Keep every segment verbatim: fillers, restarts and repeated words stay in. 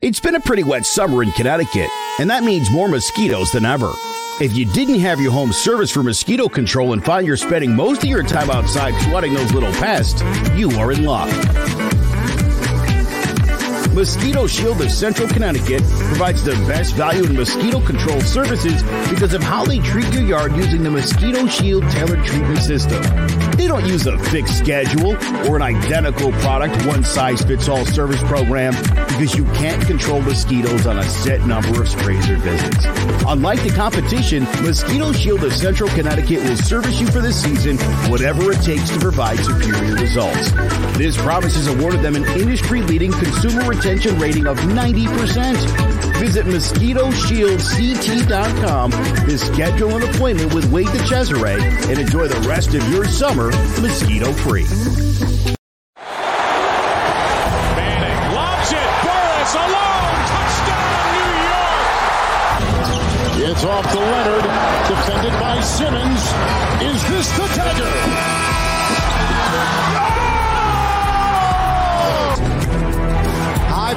It's been a pretty wet summer in Connecticut, and that means more mosquitoes than ever. If you didn't have your home service for mosquito control and find you're spending most of your time outside flooding those little pests, you are in luck. Mosquito Shield of Central Connecticut provides the best value in mosquito control services because of how they treat your yard using the Mosquito Shield Tailored Treatment System. They don't use a fixed schedule or an identical product one-size-fits-all service program because you can't control mosquitoes on a set number of sprays or visits. Unlike the competition, Mosquito Shield of Central Connecticut will service you for the season, whatever it takes to provide superior results. This promise has awarded them an industry-leading consumer retention rating of ninety percent. Visit Mosquito Shield C T dot com to schedule an appointment with Wade DeCesare and enjoy the rest of your summer mosquito-free. Manning lobs it. Burris alone. Touchdown, New York. It's off to Leonard. Defended by Simmons. Is this the dagger?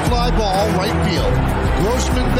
Fly ball, right field. Grossman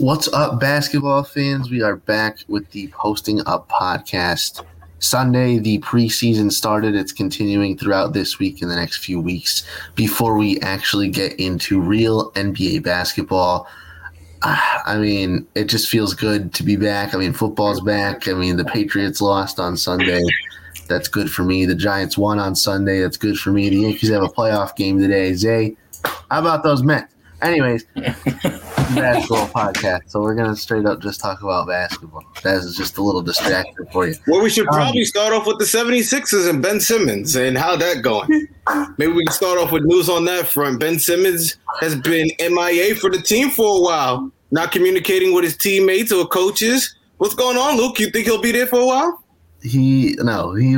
What's up, basketball fans? We are back with the Posting Up podcast. Sunday, the preseason started. It's continuing throughout this week and the next few weeks before we actually get into real N B A basketball. Uh, I mean, it just feels good to be back. I mean, football's back. I mean, the Patriots lost on Sunday. That's good for me. The Giants won on Sunday. That's good for me. The Yankees have a playoff game today. Zay, how about those Mets? Anyways, basketball podcast. So we're gonna straight up just talk about basketball. That is just a little distraction for you. Well, we should probably um, start off with the seventy-sixers and Ben Simmons and how that going. Maybe we can start off with news on that front. Ben Simmons has been M I A for the team for a while, not communicating with his teammates or coaches. What's going on, Luke? You think he'll be there for a while? He no, he.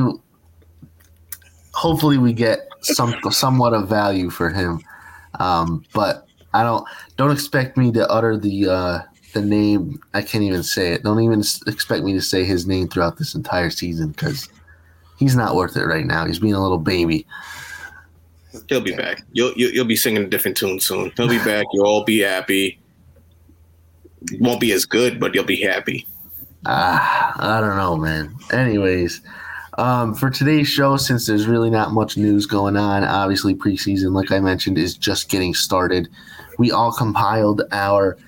Hopefully, we get some somewhat of value for him, um, but. I don't don't expect me to utter the uh, the name. I can't even say it. Don't even expect me to say his name throughout this entire season because he's not worth it right now. He's being a little baby. He'll be back. You'll you'll, you'll be singing a different tune soon. He'll be back. You'll all be happy. Won't be as good, but you'll be happy. Ah, uh, I don't know, man. Anyways. Um, for today's show, since there's really not much news going on, obviously preseason, like I mentioned, is just getting started. We all compiled our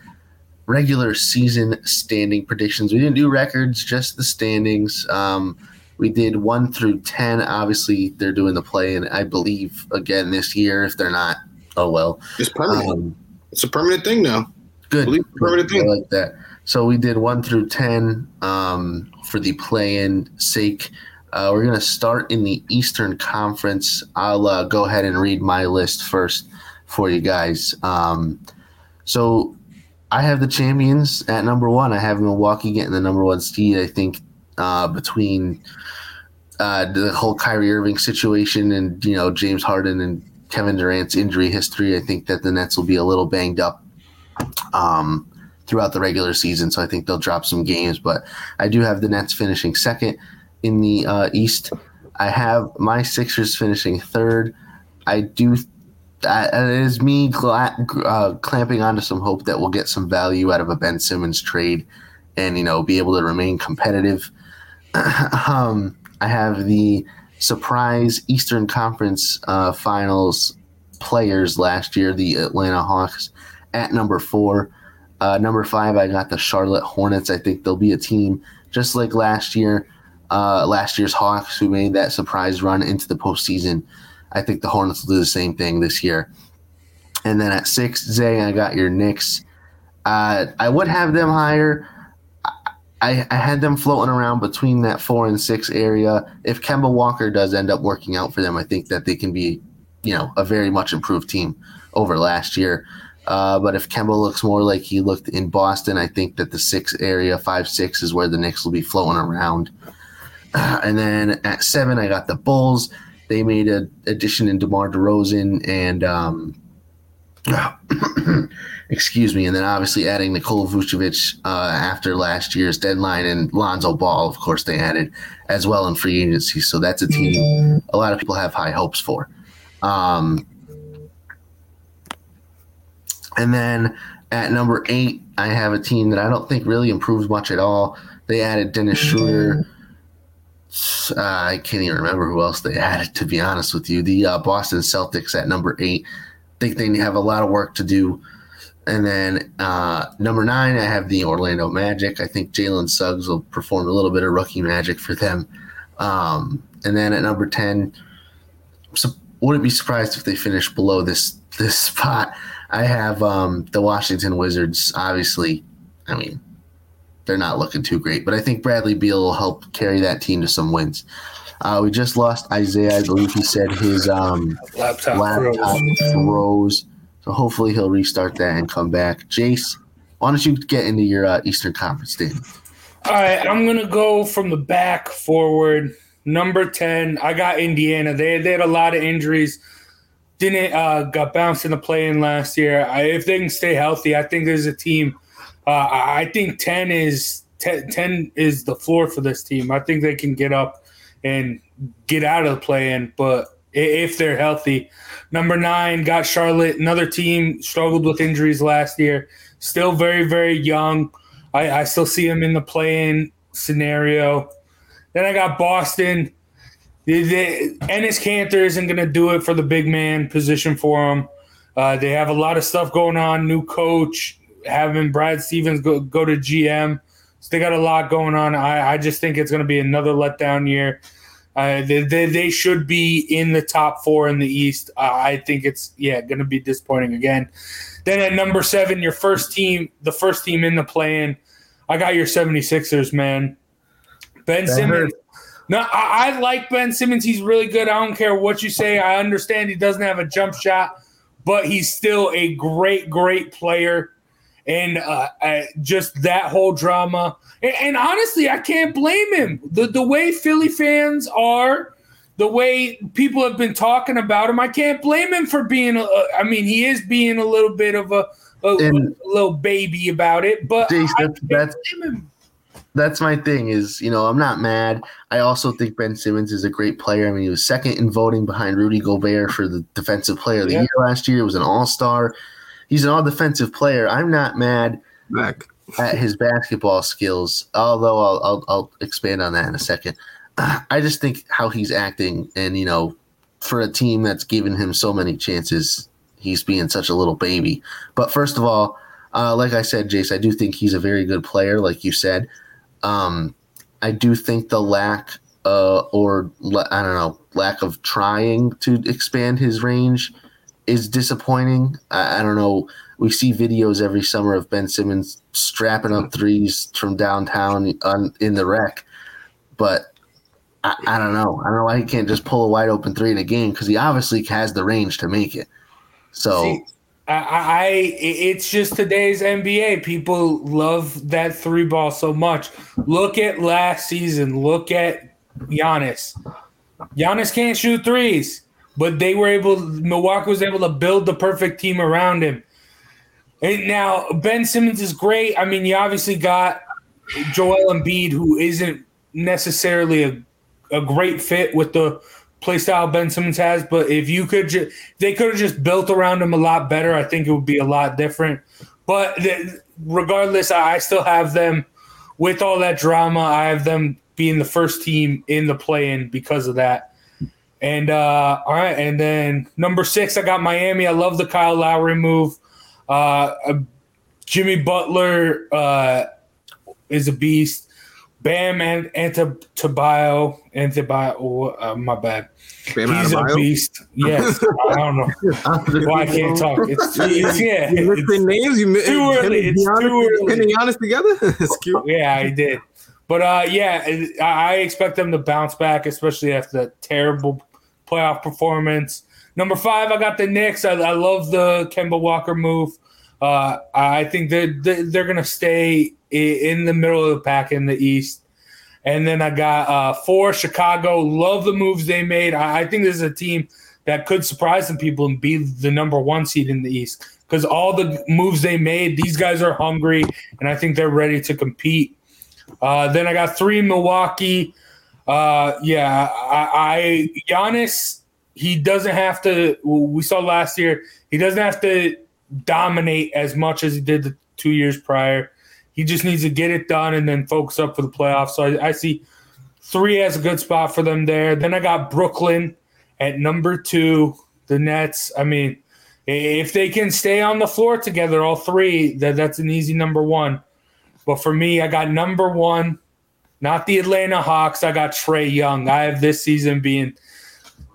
regular season standing predictions. We didn't do records, just the standings. Um, we did one through ten. Obviously, they're doing the play, and I believe, again, this year, if they're not, oh, well. It's permanent. Um, it's a permanent thing now. Good. It's a permanent thing. I like that. So we did one through ten um, for the play-in sake. Uh, we're going to start in the Eastern Conference. I'll uh, go ahead and read my list first for you guys. Um, so I have the champions at number one. I have Milwaukee getting the number one seed. I think uh, between uh, the whole Kyrie Irving situation and, you know, James Harden and Kevin Durant's injury history, I think that the Nets will be a little banged up um, throughout the regular season. So I think they'll drop some games. But I do have the Nets finishing second. In the uh, East, I have my Sixers finishing third. I do, I, it is me cl- uh, clamping onto some hope that we'll get some value out of a Ben Simmons trade. and, you know, be able to remain competitive. um, I have the surprise Eastern Conference uh, Finals players last year, the Atlanta Hawks at number four. Uh, number five, I got the Charlotte Hornets. I think they'll be a team just like last year, uh, last year's Hawks, who made that surprise run into the postseason. I think the Hornets will do the same thing this year. And then at six, Zay, I got your Knicks. Uh, I would have them higher. I, I had them floating around between that four and six area. If Kemba Walker does end up working out for them, I think that they can be, you know, a very much improved team over last year. Uh, but if Kemba looks more like he looked in Boston, I think that the six area, five, six, is where the Knicks will be floating around. Uh, and then at seven, I got the Bulls. They made an addition in DeMar DeRozan and um, – excuse me. And then obviously adding Nikola Vucevic uh, after last year's deadline, and Lonzo Ball, of course, they added as well in free agency. So that's a team a lot of people have high hopes for. Um, and then at number eight, I have a team that I don't think really improved much at all. They added Dennis Schroeder. Uh, I can't even remember who else they added, to be honest with you. The uh, Boston Celtics at number eight. I think they have a lot of work to do. And then uh, number nine, I have the Orlando Magic. I think Jalen Suggs will perform a little bit of rookie magic for them. Um, and then at number ten, so wouldn't be surprised if they finish below this this spot. I have um, the Washington Wizards. Obviously, I mean, they're not looking too great, but I think Bradley Beal will help carry that team to some wins. Uh, we just lost Isaiah. I believe he said his um, laptop, laptop froze. froze. So hopefully he'll restart that and come back. Jace, why don't you get into your uh, Eastern Conference team? All right, I'm going to go from the back forward. Number ten, I got Indiana. They, they had a lot of injuries. Didn't uh, got bounced in the play-in last year. I, if they can stay healthy, I think there's a team. Uh, I think ten is ten, ten is the floor for this team. I think they can get up and get out of the play-in, but if they're healthy. Number nine, got Charlotte. Another team struggled with injuries last year. Still very, very young. I, I still see them in the play-in scenario. Then I got Boston. They, they, Ennis Kanter isn't going to do it for the big man position for them. Uh, they have a lot of stuff going on. New coach, having Brad Stevens go, go to G M. So they got a lot going on. I, I just think it's going to be another letdown year. Uh, they, they, they should be in the top four in the East. Uh, I think it's, yeah, going to be disappointing again. Then at number seven, your first team, the first team in the play-in, I got your 76ers, man. Ben that Simmons. Hurt. No, I, I like Ben Simmons. He's really good. I don't care what you say. I understand he doesn't have a jump shot, but he's still a great, great player. And uh, I, just that whole drama. And, and honestly, I can't blame him. The the way Philly fans are, the way people have been talking about him, I can't blame him for being a, I mean, he is being a little bit of a, a, a little baby about it. But Jace, I can't that's, blame him. That's my thing is, you know, I'm not mad. I also think Ben Simmons is a great player. I mean, he was second in voting behind Rudy Gobert for the Defensive Player of the yeah. Year last year. He was an all-star. He's an all-defensive player. I'm not mad Back. at his basketball skills, although I'll, I'll, I'll expand on that in a second. I just think how he's acting and, you know, for a team that's given him so many chances, he's being such a little baby. But first of all, uh, like I said, Jace, I do think he's a very good player, like you said. Um, I do think the lack uh, or, I don't know, lack of trying to expand his range is disappointing. I, I don't know. We see videos every summer of Ben Simmons strapping up threes from downtown on, in the rec, but I, I don't know. I don't know why he can't just pull a wide open three in a game because he obviously has the range to make it. So see, I, I, it's just today's N B A. People love that three ball so much. Look at last season. Look at Giannis. Giannis can't shoot threes. But they were able – Milwaukee was able to build the perfect team around him. And now, Ben Simmons is great. I mean, you obviously got Joel Embiid, who isn't necessarily a, a great fit with the play style Ben Simmons has. But if you could ju- – they could have just built around him a lot better. I think it would be a lot different. But th- regardless, I, I still have them with all that drama, I have them being the first team in the play-in because of that. And uh, all right, and then number six, I got Miami. I love the Kyle Lowry move. Uh, Jimmy Butler uh, is a beast. Bam and Adebayo, Adebayo, uh, my bad. Bam He's Adebayo? A beast. Yes, I don't know why I can't talk. It's, it's yeah. You it's, names. You it's too early. It's Giannis, too early. Giannis together. It's cute. Yeah, I did. But uh, yeah, it, I expect them to bounce back, especially after that terrible playoff performance. Number five, I got the Knicks. I, I love the Kemba Walker move. Uh, I think they're they're gonna stay in the middle of the pack in the East. And then I got uh, four, Chicago. Love the moves they made. I, I think this is a team that could surprise some people and be the number one seed in the East because all the moves they made, these guys are hungry, and I think they're ready to compete. Uh, then I got three, Milwaukee. Uh, yeah, I, I Giannis, he doesn't have to – we saw last year, he doesn't have to dominate as much as he did the two years prior. He just needs to get it done and then focus up for the playoffs. So I, I see three as a good spot for them there. Then I got Brooklyn at number two, the Nets. I mean, if they can stay on the floor together, all three, that, that's an easy number one. But for me, I got number one, not the Atlanta Hawks. I got Trae Young. I have this season being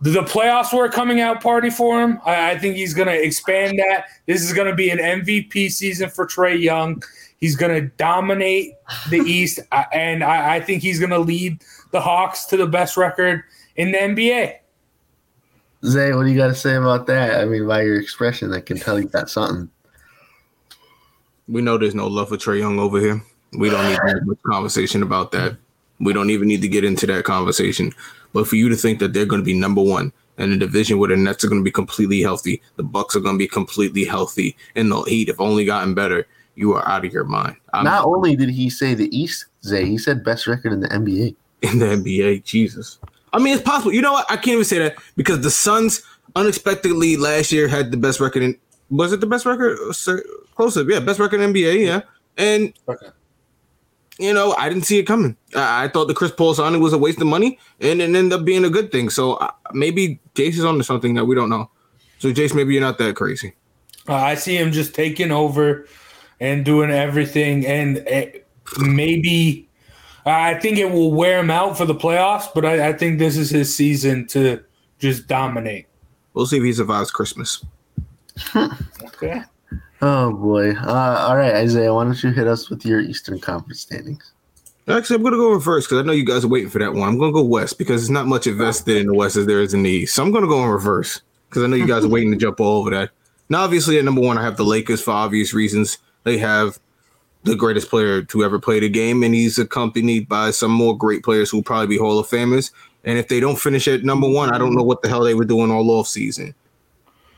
the playoffs were a coming out party for him. I, I think he's going to expand that. This is going to be an M V P season for Trae Young. He's going to dominate the East, and I, I think he's going to lead the Hawks to the best record in the N B A. Zay, what do you got to say about that? I mean, by your expression, I can tell you got something. We know there's no love for Trae Young over here. We don't need to have much conversation about that. We don't even need to get into that conversation. But for you to think that they're going to be number one in a division where the Nets are going to be completely healthy, the Bucks are going to be completely healthy, and the Heat have only gotten better, you are out of your mind. I'm Not out. Only did he say the East, Zay, he said best record in the N B A. In the N B A, Jesus. I mean, it's possible. You know what? I can't even say that because the Suns unexpectedly last year had the best record in – was it the best record? Close up, yeah, best record in the N B A, yeah. And, okay. you know, I didn't see it coming. I, I thought the Chris Paul signing was a waste of money and it ended up being a good thing. So uh, maybe Jace is onto something that we don't know. So, Jace, maybe you're not that crazy. Uh, I see him just taking over – and doing everything, and maybe I think it will wear him out for the playoffs, but I, I think this is his season to just dominate. We'll see if he survives Christmas. Okay. Oh, boy. Uh, all right, Isaiah, why don't you hit us with your Eastern Conference standings? Actually, I'm going to go over first because I know you guys are waiting for that one. I'm going to go west because there's not much invested in the west as there is in the east. So I'm going to go in reverse because I know you guys are waiting to jump all over that. Now, obviously, at number one, I have the Lakers for obvious reasons. They have the greatest player to ever play the game, and he's accompanied by some more great players who will probably be Hall of Famers. And if they don't finish at number one, I don't know what the hell they were doing all offseason.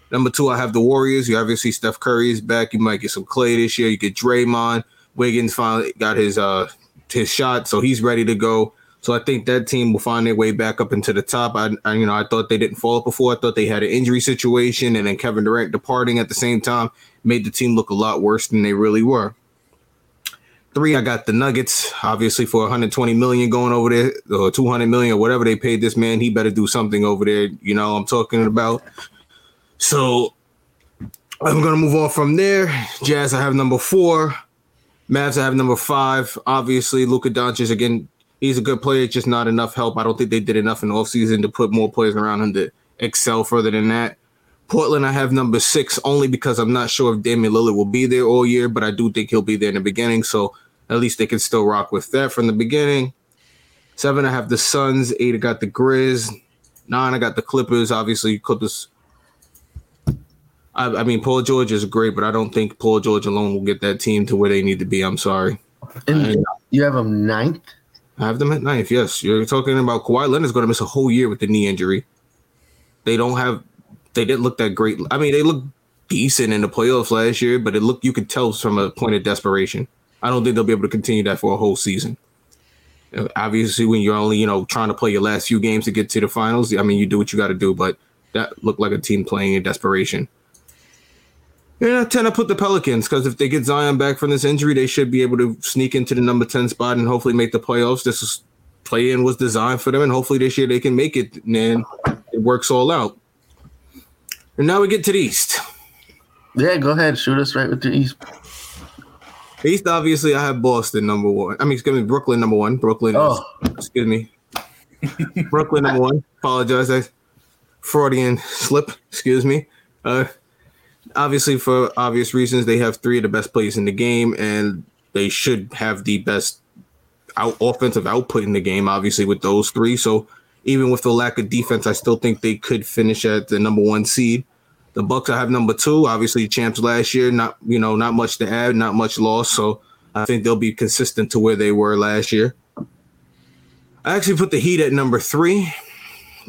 Number two, I have the Warriors. You obviously Steph Curry is back. You might get some Clay this year. You get Draymond. Wiggins finally got his uh, his shot, so he's ready to go. So I think that team will find their way back up into the top. I, I you know, I thought they didn't fall up before. I thought they had an injury situation, and then Kevin Durant departing at the same time made the team look a lot worse than they really were. Three, I got the Nuggets, obviously for one hundred twenty million dollars going over there, or two hundred million dollars, or whatever they paid this man. He better do something over there. You know what I'm talking about. So I'm going to move on from there. Jazz, I have number four. Mavs, I have number five. Obviously, Luka Doncic, again, he's a good player, just not enough help. I don't think they did enough in the offseason to put more players around him to excel further than that. Portland, I have number six, only because I'm not sure if Damian Lillard will be there all year, but I do think he'll be there in the beginning, so at least they can still rock with that from the beginning. Seven, I have the Suns. Eight, I got the Grizz. Nine, I got the Clippers. Obviously, Clippers. I, I mean, Paul George is great, but I don't think Paul George alone will get that team to where they need to be. I'm sorry. And you have them ninth? I have them at ninth, yes. You're talking about Kawhi Leonard's going to miss a whole year with the knee injury. They don't have – they didn't look that great. I mean, they looked decent in the playoffs last year, but it looked – you could tell from a point of desperation. I don't think they'll be able to continue that for a whole season. Obviously, when you're only, you know, trying to play your last few games to get to the finals, I mean, you do what you got to do, but that looked like a team playing in desperation. Yeah, I tend to put the Pelicans because if they get Zion back from this injury, they should be able to sneak into the number ten spot and hopefully make the playoffs. This play-in was designed for them, and hopefully this year they can make it, and it works all out. And now we get to the East. Yeah, go ahead. Shoot us right with the East. East, obviously, I have Boston number one. I mean, excuse me, Brooklyn number one. Brooklyn oh. is, excuse me. Brooklyn number one. Apologize. I, Freudian slip. Excuse me. Uh, obviously, for obvious reasons, they have three of the best players in the game, and they should have the best out offensive output in the game, obviously, with those three. So even with the lack of defense, I still think they could finish at the number one seed. The Bucks, I have number two. Obviously, champs last year. Not you know, not much to add, not much loss. So I think they'll be consistent to where they were last year. I actually put the Heat at number three.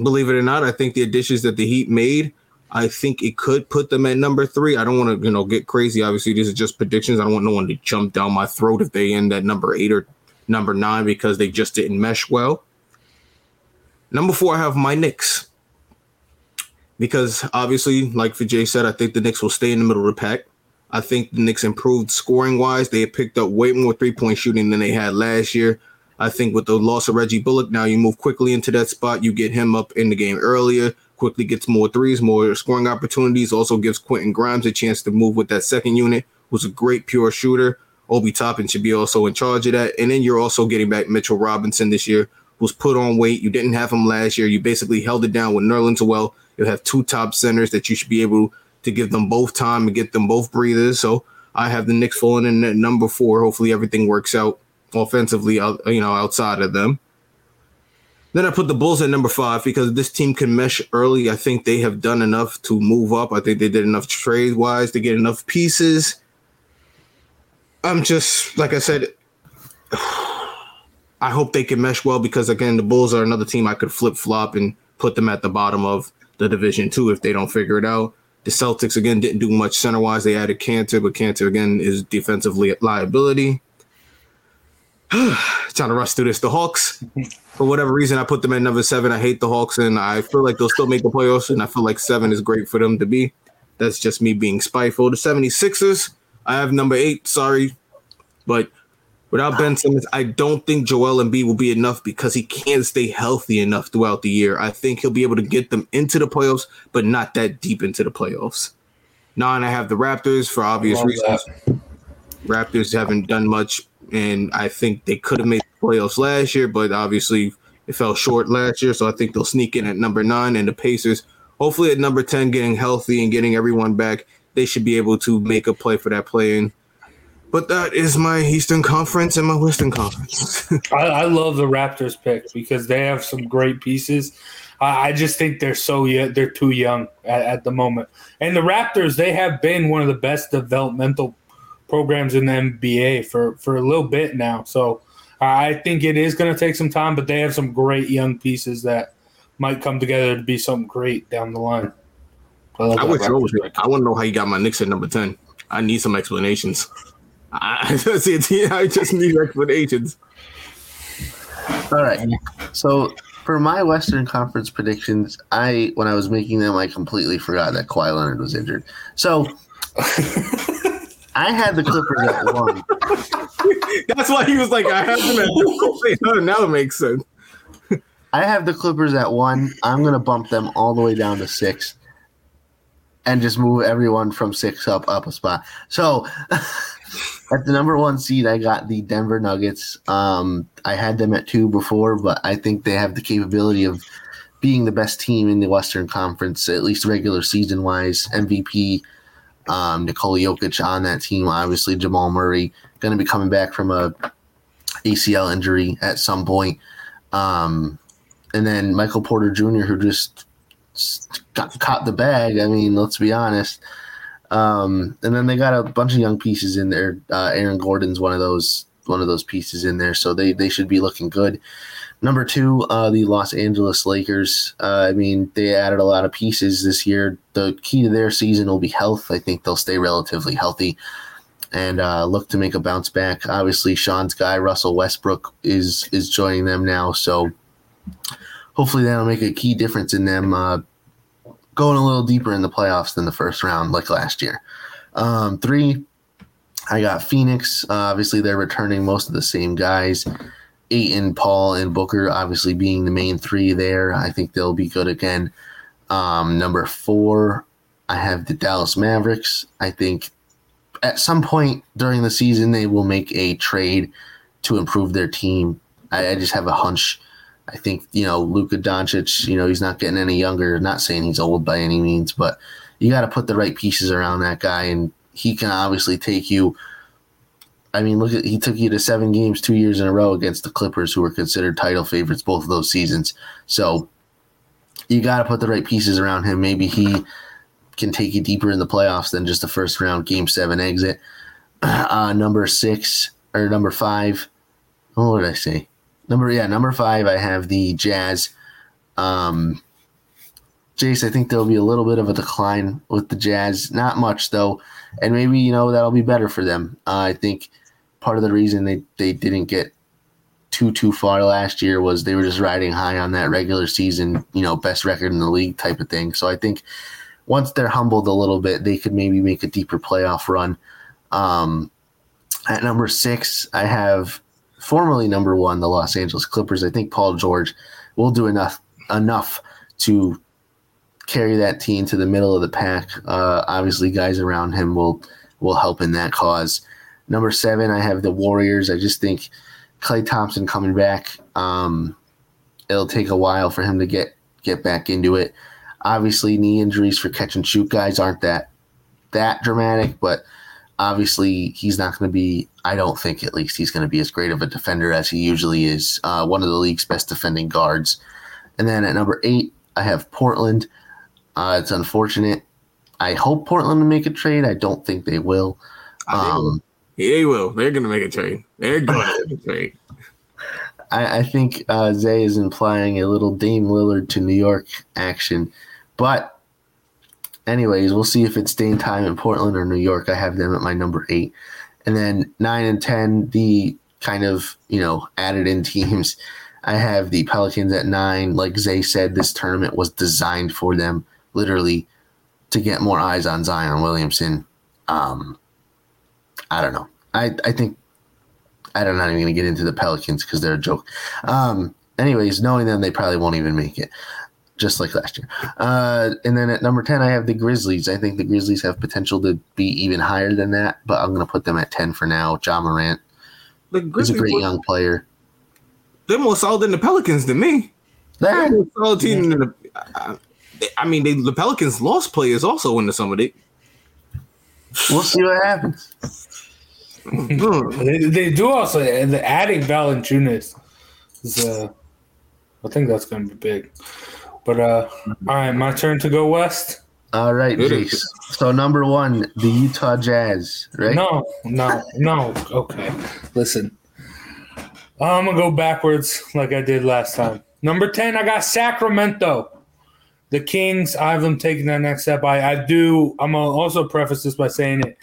Believe it or not, I think the additions that the Heat made, I think it could put them at number three. I don't want to you know get crazy. Obviously, these are just predictions. I don't want no one to jump down my throat if they end at number eight or number nine because they just didn't mesh well. Number four, I have my Knicks. Because obviously, like Vijay said, I think the Knicks will stay in the middle of the pack. I think the Knicks improved scoring-wise. They picked up way more three-point shooting than they had last year. I think with the loss of Reggie Bullock, now you move quickly into that spot. You get him up in the game earlier, quickly gets more threes, more scoring opportunities. Also gives Quentin Grimes a chance to move with that second unit, who's a great pure shooter. Obi Toppin should be also in charge of that. And then you're also getting back Mitchell Robinson this year, who's put on weight. You didn't have him last year. You basically held it down with Nerlens well. You have two top centers that you should be able to give them both time and get them both breathers. So I have the Knicks falling in at number four. Hopefully everything works out offensively, you know, outside of them. Then I put the Bulls at number five because this team can mesh early. I think they have done enough to move up. I think they did enough trade-wise to get enough pieces. I'm just, like I said, I hope they can mesh well because, again, the Bulls are another team I could flip-flop and put them at the bottom of the division two if they don't figure it out. The Celtics, again, didn't do much center-wise. They added Kanter, but Kanter, again, is defensively liability. Trying to rush through this. The Hawks, for whatever reason, I put them at number seven. I hate the Hawks, and I feel like they'll still make the playoffs, and I feel like seven is great for them to be. That's just me being spiteful. The seventy-sixers, I have number eight. Sorry, but without Ben Simmons, I don't think Joel Embiid will be enough because he can't stay healthy enough throughout the year. I think he'll be able to get them into the playoffs, but not that deep into the playoffs. Nine, I have the Raptors for obvious reasons. That. Raptors haven't done much, and I think they could have made the playoffs last year, but obviously it fell short last year, so I think they'll sneak in at number nine. And the Pacers, hopefully at number ten, getting healthy and getting everyone back, they should be able to make a play for that play-in. But that is my Eastern Conference and my Western Conference. I, I love the Raptors pick because they have some great pieces. I, I just think they're so they're too young at, at the moment. And the Raptors, they have been one of the best developmental programs in the N B A for, for a little bit now. So I think it is going to take some time, but they have some great young pieces that might come together to be something great down the line. I, I wish I was I want to know how you got my Knicks at number ten. I need some explanations. I just, I just need explanations. All right. So for my Western Conference predictions, I when I was making them, I completely forgot that Kawhi Leonard was injured. So I had the Clippers at one. That's why he was like, I have them at one. Now it makes sense. I have the Clippers at one. I'm going to bump them all the way down to six and just move everyone from six up, up a spot. So at the number one seed, I got the Denver Nuggets. Um, I had them at two before, but I think they have the capability of being the best team in the Western Conference, at least regular season-wise. M V P, um, Nikola Jokic on that team. Obviously, Jamal Murray going to be coming back from a A C L injury at some point. Um, and then Michael Porter Junior, who just got, caught the bag. I mean, let's be honest. Um, and then they got a bunch of young pieces in there. Uh, Aaron Gordon's one of those one of those pieces in there, so they, they should be looking good. Number two, uh, the Los Angeles Lakers. Uh, I mean, they added a lot of pieces this year. The key to their season will be health. I think they'll stay relatively healthy and uh, look to make a bounce back. Obviously, Sean's guy, Russell Westbrook, is is joining them now, so hopefully that'll make a key difference in them uh, going a little deeper in the playoffs than the first round like last year. Um, three, I got Phoenix. Uh, obviously, they're returning most of the same guys. Ayton, Paul, and Booker obviously being the main three there. I think they'll be good again. Um, number four, I have the Dallas Mavericks. I think at some point during the season, they will make a trade to improve their team. I, I just have a hunch. I think, you know, Luka Doncic, you know, he's not getting any younger. Not saying he's old by any means, but you got to put the right pieces around that guy, and he can obviously take you. I mean, look at he took you to seven games two years in a row against the Clippers, who were considered title favorites both of those seasons. So you got to put the right pieces around him. Maybe he can take you deeper in the playoffs than just the first round game seven exit. Uh, number six or number five. Oh, what did I say? Number, yeah, number five, I have the Jazz. Um, Jace, I think there'll be a little bit of a decline with the Jazz. Not much, though. And maybe, you know, that'll be better for them. Uh, I think part of the reason they, they didn't get too, too far last year was they were just riding high on that regular season, you know, best record in the league type of thing. So I think once they're humbled a little bit, they could maybe make a deeper playoff run. Um, at number six, I have... formerly number one, the Los Angeles Clippers. I think Paul George will do enough enough to carry that team to the middle of the pack. Uh, obviously, guys around him will will help in that cause. Number seven, I have the Warriors. I just think Klay Thompson coming back, um, it'll take a while for him to get, get back into it. Obviously, knee injuries for catch-and-shoot guys aren't that that dramatic, but obviously, he's not going to be, I don't think at least, he's going to be as great of a defender as he usually is, uh, one of the league's best defending guards. And then at number eight, I have Portland. Uh, it's unfortunate. I hope Portland will make a trade. I don't think they will. Um, yeah, they will. They're going to make a trade. They're going to make a trade. I, I think uh, Zay is implying a little Dame Lillard to New York action. But anyways, we'll see if it's staying time in Portland or New York. I have them at my number eight. And then nine and ten, the kind of, you know, added in teams. I have the Pelicans at nine. Like Zay said, this tournament was designed for them, literally, to get more eyes on Zion Williamson. Um, I don't know. I, I think I'm not even going to get into the Pelicans because they're a joke. Um, anyways, knowing them, they probably won't even make it. Just like last year. Uh, and then at number ten, I have the Grizzlies. I think the Grizzlies have potential to be even higher than that, but I'm going to put them at ten for now. Ja Morant is a great was, young player. They're more solid than the Pelicans to me. That, they're more solid team than the I, I mean, they, the Pelicans lost players also in the summer. They, we'll see what happens. they, they do also, and adding Valanciunas is, uh, I think that's going to be big. But, uh, all right, my turn to go west. All right, Jace. So, number one, the Utah Jazz, right? No, no, no. Okay. Listen, I'm going to go backwards like I did last time. Number ten, I got Sacramento. The Kings, I have them taking that next step. I, I do. I'm going to also preface this by saying it.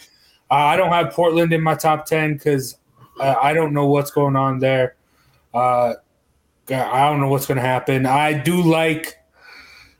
Uh, I don't have Portland in my top ten because uh, I don't know what's going on there. Uh, I don't know what's going to happen. I do like –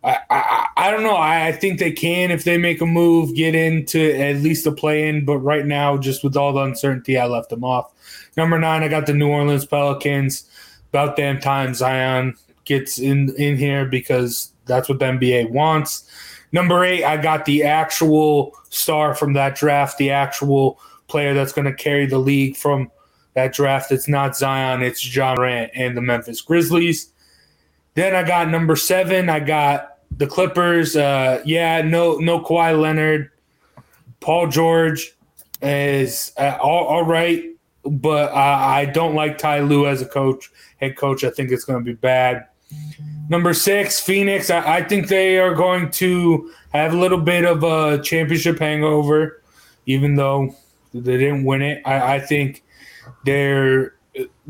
I, I I don't know. I, I think they can, if they make a move, get into at least a play-in. But right now, just with all the uncertainty, I left them off. Number nine, I got the New Orleans Pelicans. About damn time Zion gets in, in here because that's what the N B A wants. Number eight, I got the actual star from that draft, the actual player that's going to carry the league from that draft. It's not Zion. It's Ja Morant and the Memphis Grizzlies. Then I got number seven. I got the Clippers. Uh, yeah, no, no Kawhi Leonard. Paul George is uh, all, all right, but I, I don't like Ty Lue as a coach, head coach. I think it's going to be bad. Number six, Phoenix. I, I think they are going to have a little bit of a championship hangover, even though they didn't win it. I, I think they're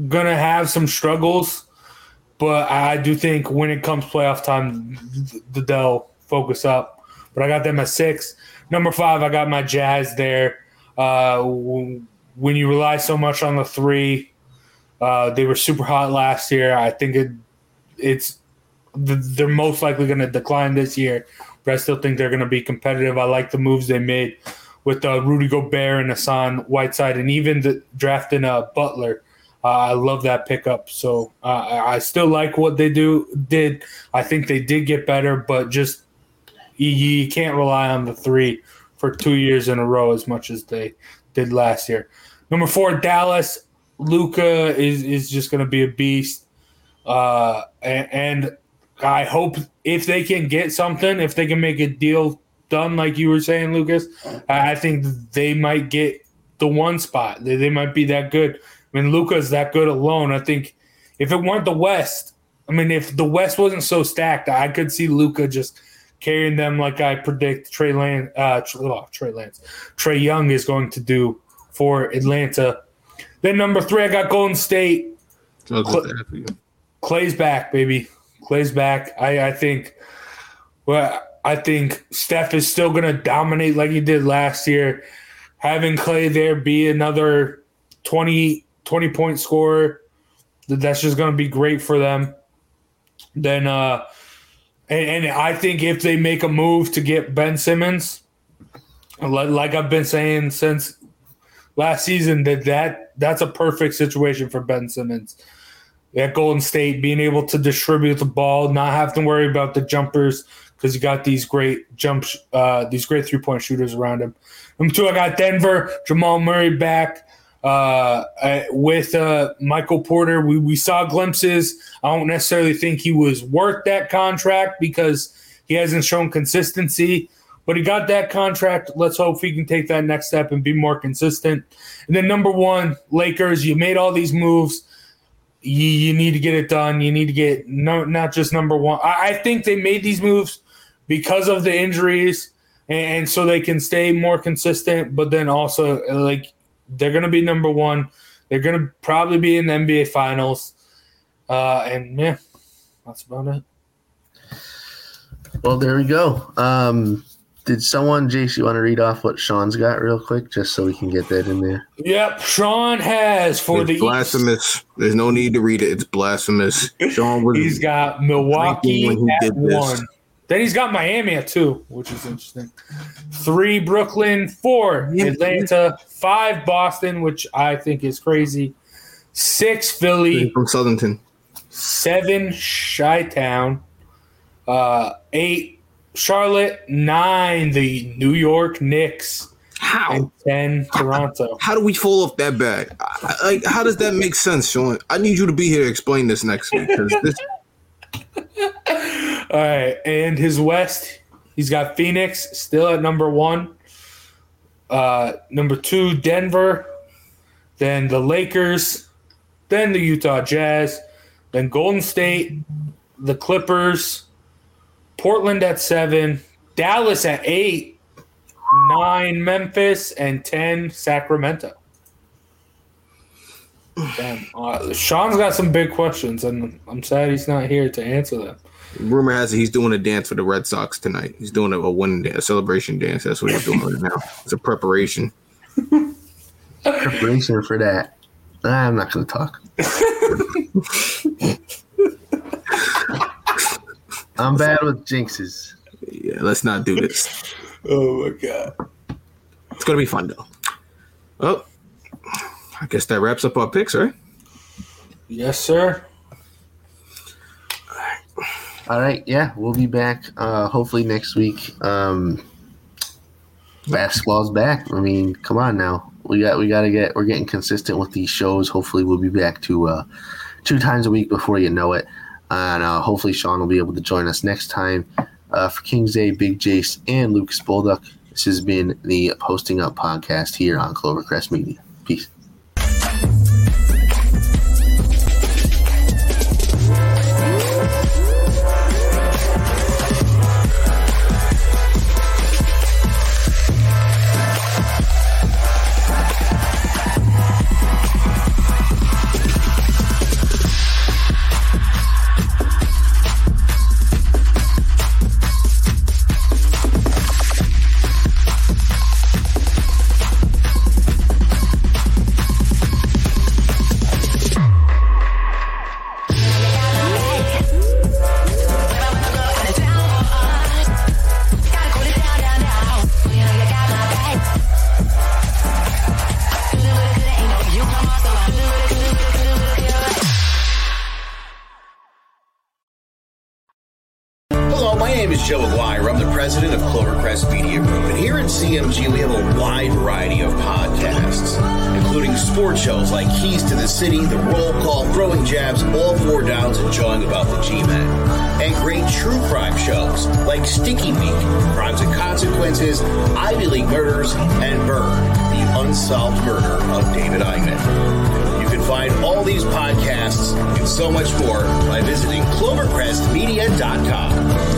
going to have some struggles. But I do think when it comes playoff time, they'll focus up. But I got them at six. Number five, I got my Jazz there. Uh, when you rely so much on the three, uh, they were super hot last year. I think it, it's they're most likely going to decline this year. But I still think they're going to be competitive. I like the moves they made with uh, Rudy Gobert and Hassan Whiteside, and even the, drafting uh, Butler. Uh, I love that pickup. So uh, I, I still like what they do did. I think they did get better, but just you, you can't rely on the three for two years in a row as much as they did last year. Number four, Dallas. Luka is, is just going to be a beast. Uh, and, and I hope if they can get something, if they can make a deal done, like you were saying, Lucas, I think they might get the one spot. They, they might be that good. I mean, Luka's that good alone. I think if it weren't the West, I mean, if the West wasn't so stacked, I could see Luka just carrying them like I predict Trae, Lan- uh, oh, Trae Lance. Trae Young is going to do for Atlanta. Then number three, I got Golden State. So Cl- Clay's back, baby. Clay's back. I, I think well, I think Steph is still going to dominate like he did last year. Having Clay there be another twenty, twenty-point scorer, that's just going to be great for them. Then, uh, and, and I think if they make a move to get Ben Simmons, like I've been saying since – last season, that, that that's a perfect situation for Ben Simmons at Golden State, being able to distribute the ball, not have to worry about the jumpers because you got these great jump, uh, these great three-point shooters around him. Number two, I got Denver, Jamal Murray back uh, with uh, Michael Porter. We we saw glimpses. I don't necessarily think he was worth that contract because he hasn't shown consistency. But he got that contract. Let's hope he can take that next step and be more consistent. And then number one, Lakers, you made all these moves. You, you need to get it done. You need to get no, not just number one. I, I think they made these moves because of the injuries and, and so they can stay more consistent. But then also, like, they're going to be number one. They're going to probably be in the N B A Finals. Uh, and, yeah, that's about it. Well, there we go. Um Did someone, Jace, you want to read off what Sean's got real quick just so we can get that in there? Yep, Sean has for it's the blasphemous. East. There's no need to read it. It's blasphemous. Sean was He's got Milwaukee at one. This. Then he's got Miami at two, which is interesting. Three, Brooklyn. Four, Atlanta. Five, Boston, which I think is crazy. Six, Philly. Three from Southington. Seven, Chi-Town. Uh, eight, Charlotte, nine, the New York Knicks. How? And ten, Toronto. How, how do we fall off that bag? I, I, how does that make sense, Sean? I need you to be here to explain this next week. This... All right, and his West, he's got Phoenix still at number one. Uh, number two, Denver. Then the Lakers. Then the Utah Jazz. Then Golden State, the Clippers. Portland at seven, Dallas at eight, nine, Memphis, and ten, Sacramento. Damn. Uh, Sean's got some big questions, and I'm sad he's not here to answer them. Rumor has it he's doing a dance for the Red Sox tonight. He's doing a, a win dance, a celebration dance. That's what he's doing right now. It's a preparation. Preparation for that. I'm not going to talk. I'm bad with jinxes. Yeah, let's not do this. Oh, my God. It's going to be fun, though. Well, I guess that wraps up our picks, right? Yes, sir. All right. All right, yeah. We'll be back uh, hopefully next week. Um, basketball's back. I mean, come on now. We got we got to get – we're getting consistent with these shows. Hopefully we'll be back to uh, two times a week before you know it. And uh, hopefully Sean will be able to join us next time. Uh, for King Zay, Big Jace, and Lucas Bolduck, this has been the Posting Up Podcast here on Clovercrest Media. Peace. Joe Aguirre. I'm the president of Clovercrest Media Group. And here at C M G, we have a wide variety of podcasts, including sports shows like Keys to the City, The Roll Call, Throwing Jabs, All Four Downs, and Jawing About the G-Men. And great true crime shows like Sticky Meat, Crimes and Consequences, Ivy League Murders, and Burn, the Unsolved Murder of David Eichmann. Find all these podcasts and so much more by visiting clovercrest media dot com.